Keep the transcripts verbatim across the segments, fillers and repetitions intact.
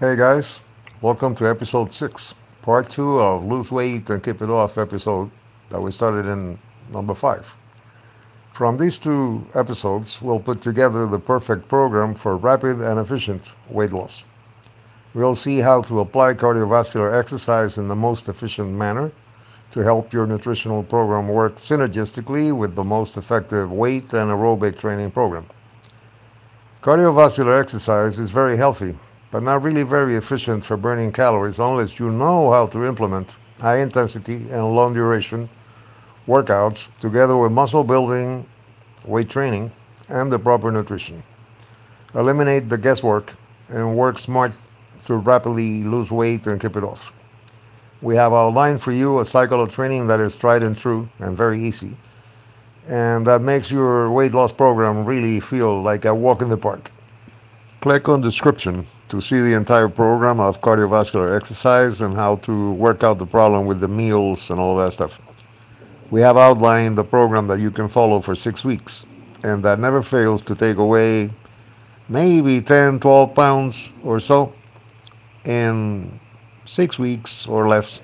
Hey guys, welcome to episode six, part two of Lose Weight and Keep It Off episode that we started in number five. From these two episodes, we'll put together the perfect program for rapid and efficient weight loss. We'll see how to apply cardiovascular exercise in the most efficient manner to help your nutritional program work synergistically with the most effective weight and aerobic training program. Cardiovascular exercise is very healthy, but not really very efficient for burning calories unless you know how to implement high-intensity and long-duration workouts together with muscle building, weight training, and the proper nutrition. Eliminate the guesswork and work smart to rapidly lose weight and keep it off. We have outlined for you a cycle of training that is tried and true and very easy, and that makes your weight loss program really feel like a walk in the park. Click on description to see the entire program of cardiovascular exercise and how to work out the problem with the meals and all that stuff. We have outlined the program that you can follow for six weeks and that never fails to take away maybe ten, twelve pounds or so in six weeks or less.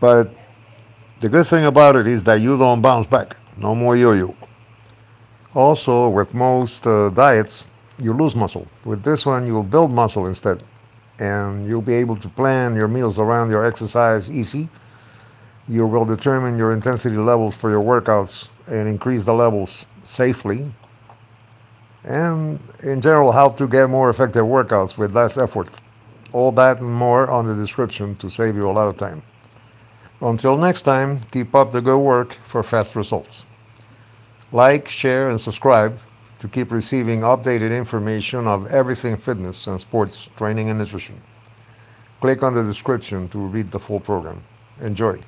But the good thing about it is that you don't bounce back, no more yo-yo. Also, with most uh, diets, you lose muscle. With this one, you will build muscle instead, and you'll be able to plan your meals around your exercise easy. You will determine your intensity levels for your workouts and increase the levels safely. And in general, how to get more effective workouts with less effort. All that and more on the description to save you a lot of time. Until next time, keep up the good work for fast results. Like, share, and subscribe to keep receiving updated information of everything fitness and sports, training and nutrition. Click on the description to read the full program. Enjoy.